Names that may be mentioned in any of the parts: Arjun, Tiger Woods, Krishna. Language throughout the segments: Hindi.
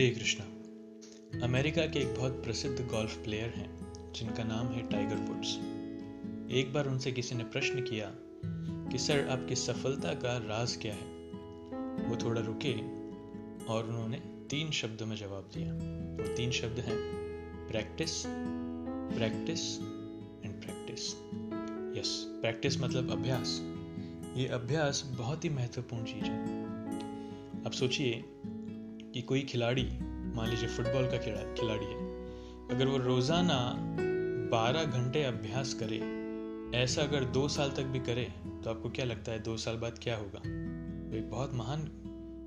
हरे कृष्णा। अमेरिका के एक बहुत प्रसिद्ध गोल्फ प्लेयर हैं जिनका नाम है टाइगर वुड्स। एक बार उनसे किसी ने प्रश्न किया कि सर, आपकी सफलता का राज क्या है। वो थोड़ा रुके और उन्होंने 3 शब्दों में जवाब दिया। वो 3 शब्द हैं practice, practice and practice. Yes, practice मतलब अभ्यास। ये अभ्यास बहुत ही महत्वपूर्ण चीज़ है। अब सोचिए कि कोई खिलाड़ी, मान लीजिए फुटबॉल का खिलाड़ी है, अगर वो रोज़ाना 12 घंटे अभ्यास करे, ऐसा अगर 2 साल तक भी करे, तो आपको क्या लगता है 2 साल बाद क्या होगा? वो एक बहुत महान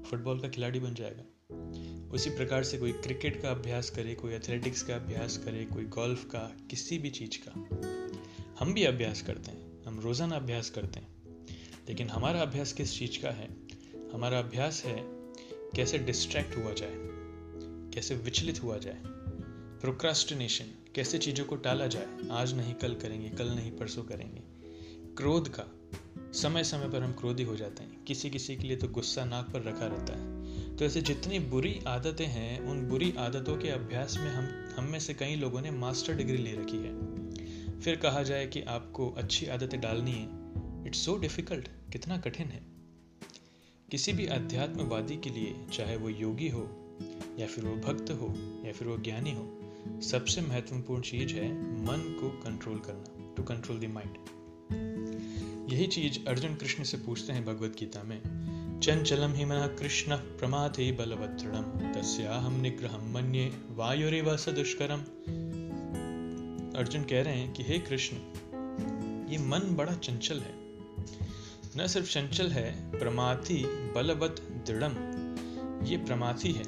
फुटबॉल का खिलाड़ी बन जाएगा। उसी प्रकार से कोई क्रिकेट का अभ्यास करे, कोई एथलेटिक्स का अभ्यास करे, कोई गोल्फ का, किसी भी चीज़ का। हम भी अभ्यास करते हैं, हम रोज़ाना अभ्यास करते हैं, लेकिन हमारा अभ्यास किस चीज़ का है? हमारा अभ्यास है कैसे डिस्ट्रैक्ट हुआ जाए, कैसे विचलित हुआ जाए, प्रोक्रास्टिनेशन, कैसे चीज़ों को टाला जाए। आज नहीं कल करेंगे, कल नहीं परसों करेंगे। क्रोध का, समय समय पर हम क्रोधी हो जाते हैं। किसी किसी के लिए तो गुस्सा नाक पर रखा रहता है। तो ऐसे जितनी बुरी आदतें हैं, उन बुरी आदतों के अभ्यास में हम में से कई लोगों ने मास्टर डिग्री ले रखी है। फिर कहा जाए कि आपको अच्छी आदतें डालनी है। इट्स सो डिफिकल्ट, कितना कठिन है। किसी भी अध्यात्मवादी के लिए, चाहे वो योगी हो या फिर वो भक्त हो या फिर वो ज्ञानी हो, सबसे महत्वपूर्ण चीज़ है मन को कंट्रोल करना, टू कंट्रोल द माइंड। यही चीज़ अर्जुन कृष्ण से पूछते हैं भगवद गीता में, चंचलम हि मनः कृष्ण प्रमाथे बलवत्तृणम् तस्याहं निग्रहं मन्ये वायुरेव सदुष्करम्। अर्जुन कह रहे हैं कि हे कृष्ण, ये मन बड़ा चंचल है। न सिर्फ चंचल है, प्रमाथी बलवत दृढ़म, ये प्रमाथी है,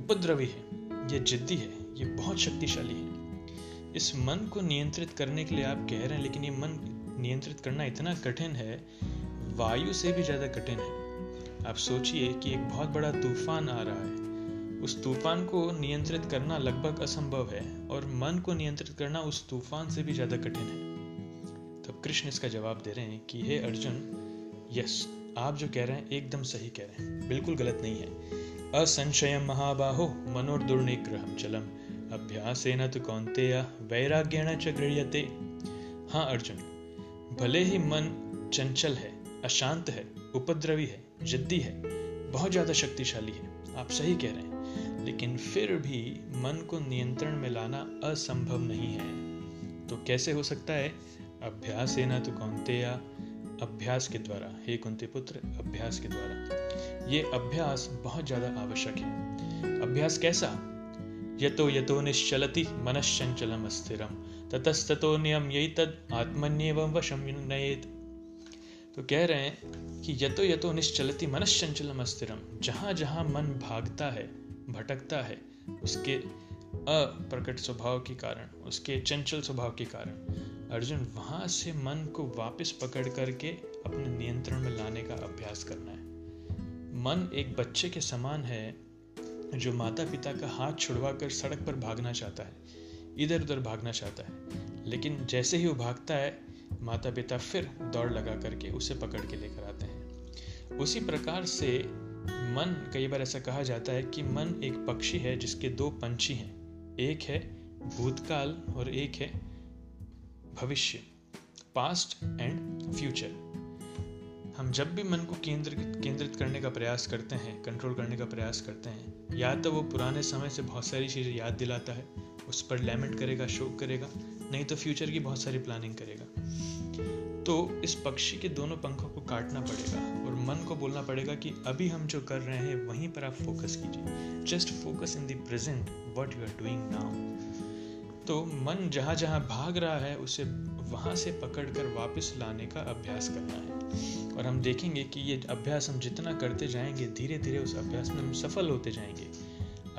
उपद्रवी है, ये जिद्दी है, ये बहुत शक्तिशाली है। इस मन को नियंत्रित करने के लिए आप कह रहे हैं, लेकिन ये मन नियंत्रित करना इतना कठिन है, वायु से भी ज़्यादा कठिन है। आप सोचिए कि एक बहुत बड़ा तूफान आ रहा है, उस तूफान को नियंत्रित करना लगभग असंभव है, और मन को नियंत्रित करना उस तूफान से भी ज़्यादा कठिन है। तब कृष्ण इसका जवाब दे रहे हैं कि हे अर्जुन, यस, आप जो कह रहे हैं एकदम सही कह रहे हैं, बिल्कुल गलत नहीं है। असंशयम महाबाहो मनोर्दुर्निग्रहम चलम अभ्यासेन तु कौन्तेय वैराग्येण च गृह्यते। हाँ अर्जुन, भले ही मन चंचल है, अशांत है, उपद्रवी है, जिद्दी है, बहुत ज़्यादा शक्तिशाली है, आप सही कह रहे हैं, लेकिन फिर भी मन को नियंत्रण में लाना असंभव नहीं है। तो कैसे हो सकता है? अभ्यासेन तु कौन्तेय, अभ्यास के द्वारा। हे कुंती पुत्र, अभ्यास के द्वारा। ये अभ्यास बहुत ज्यादा आवश्यक है। अभ्यास कैसा? यतो यतो निश्चलति मनश्चंचलम स्थिरम ततस्ततो नियम यैतद आत्मन्येव वशं नयेत्। तो कह रहे हैं कि यतो यतो निश्चलति मनश्चंचलम स्थिरम, जहाँ जहाँ मन भागता है, भटकता है, उसके अप्रकट स्वभाव के कारण, उसके चंचल स्वभाव के कारण, अर्जुन वहाँ से मन को वापस पकड़ करके अपने नियंत्रण में लाने का अभ्यास करना है। मन एक बच्चे के समान है जो माता पिता का हाथ छुड़वा कर सड़क पर भागना चाहता है, इधर उधर भागना चाहता है, लेकिन जैसे ही वो भागता है, माता पिता फिर दौड़ लगा करके उसे पकड़ के लेकर आते हैं। उसी प्रकार से मन, कई बार ऐसा कहा जाता है कि मन एक पक्षी है जिसके 2 पंछी हैं, एक है भूतकाल और एक है भविष्य, पास्ट एंड फ्यूचर। हम जब भी मन को केंद्रित करने का प्रयास करते हैं, कंट्रोल करने का प्रयास करते हैं, या तो वो पुराने समय से बहुत सारी चीज़ें याद दिलाता है, उस पर लैमेंट करेगा, शोक करेगा, नहीं तो फ्यूचर की बहुत सारी प्लानिंग करेगा। तो इस पक्षी के दोनों पंखों को काटना पड़ेगा और मन को बोलना पड़ेगा कि अभी हम जो कर रहे हैं वहीं पर आप फोकस कीजिए, just focus in the present what you are doing now. तो मन जहाँ जहाँ भाग रहा है, उसे वहाँ से पकड़ कर वापस लाने का अभ्यास करना है। और हम देखेंगे कि ये अभ्यास हम जितना करते जाएंगे, धीरे धीरे उस अभ्यास में हम सफल होते जाएंगे।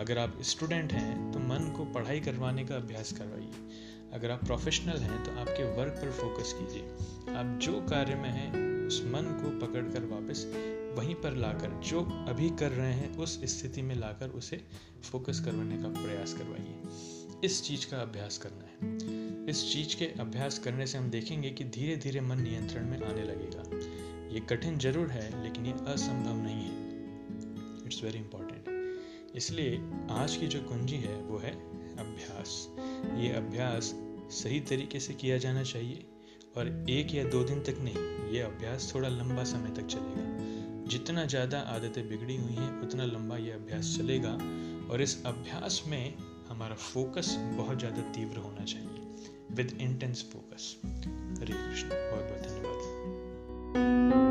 अगर आप स्टूडेंट हैं तो मन को पढ़ाई करवाने का अभ्यास करवाइए। अगर आप प्रोफेशनल हैं तो आपके वर्क पर फोकस कीजिए। आप जो कार्य में हैं उस मन को पकड़ कर वापस वहीं पर लाकर, जो अभी कर रहे हैं उस स्थिति में लाकर उसे फोकस करवाने का प्रयास करवाइए। इस चीज़ का अभ्यास करना है। इस चीज़ के अभ्यास करने से हम देखेंगे कि धीरे धीरे मन नियंत्रण में आने लगेगा। ये कठिन जरूर है, लेकिन ये असंभव नहीं है। It's very important. इसलिए आज की जो कुंजी है वो है अभ्यास। ये अभ्यास सही तरीके से किया जाना चाहिए और एक या दो दिन तक नहीं, ये अभ्यास थोड़ा लंबा समय तक चलेगा। जितना ज़्यादा आदतें बिगड़ी हुई हैं उतना लंबा ये अभ्यास चलेगा और इस अभ्यास में हमारा फोकस बहुत ज़्यादा तीव्र होना चाहिए, with intense focus. Hare Krishna, बहुत बहुत धन्यवाद।